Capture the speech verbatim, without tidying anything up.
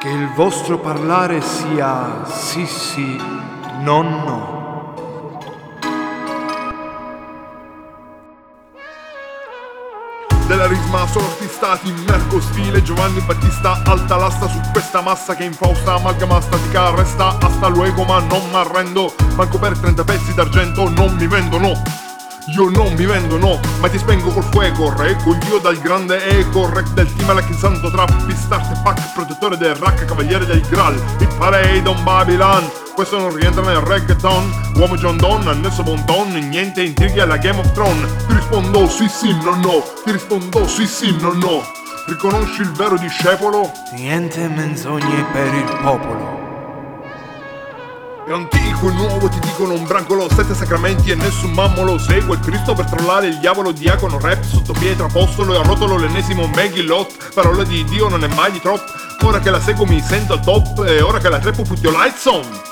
che il vostro parlare sia sì sì, no no. Della risma sono artistati, Merco stile Giovanni Battista, alta l'asta su questa massa che infausta, amalgama statica resta, hasta luego ma non m'arrendo, manco per trenta pezzi d'argento, non mi vendo no, io non mi vendo no, ma ti spengo col fuego, reggo io dal grande eco, rec del Timalak in santo trap, pistarte pack, protettore del rack, cavaliere del Graal, il parade on Babylon, questo non rientra nel reggaeton, uomo John Donne, annesso Bonton, niente intrighi alla Game of Thrones, ti rispondo sì sì no no, ti rispondo sì sì no no, riconosci il vero discepolo? Niente menzogne per il popolo. È antico e nuovo ti dicono un brancolo, sette sacramenti e nessun mammolo, segue il Cristo per trollare il diavolo, diacono, rap, sotto pietra, apostolo e arrotolo, l'ennesimo Maggie Lot, parola di Dio non è mai di troppo, ora che la seguo mi sento al top, e ora che la treppo put your lights on.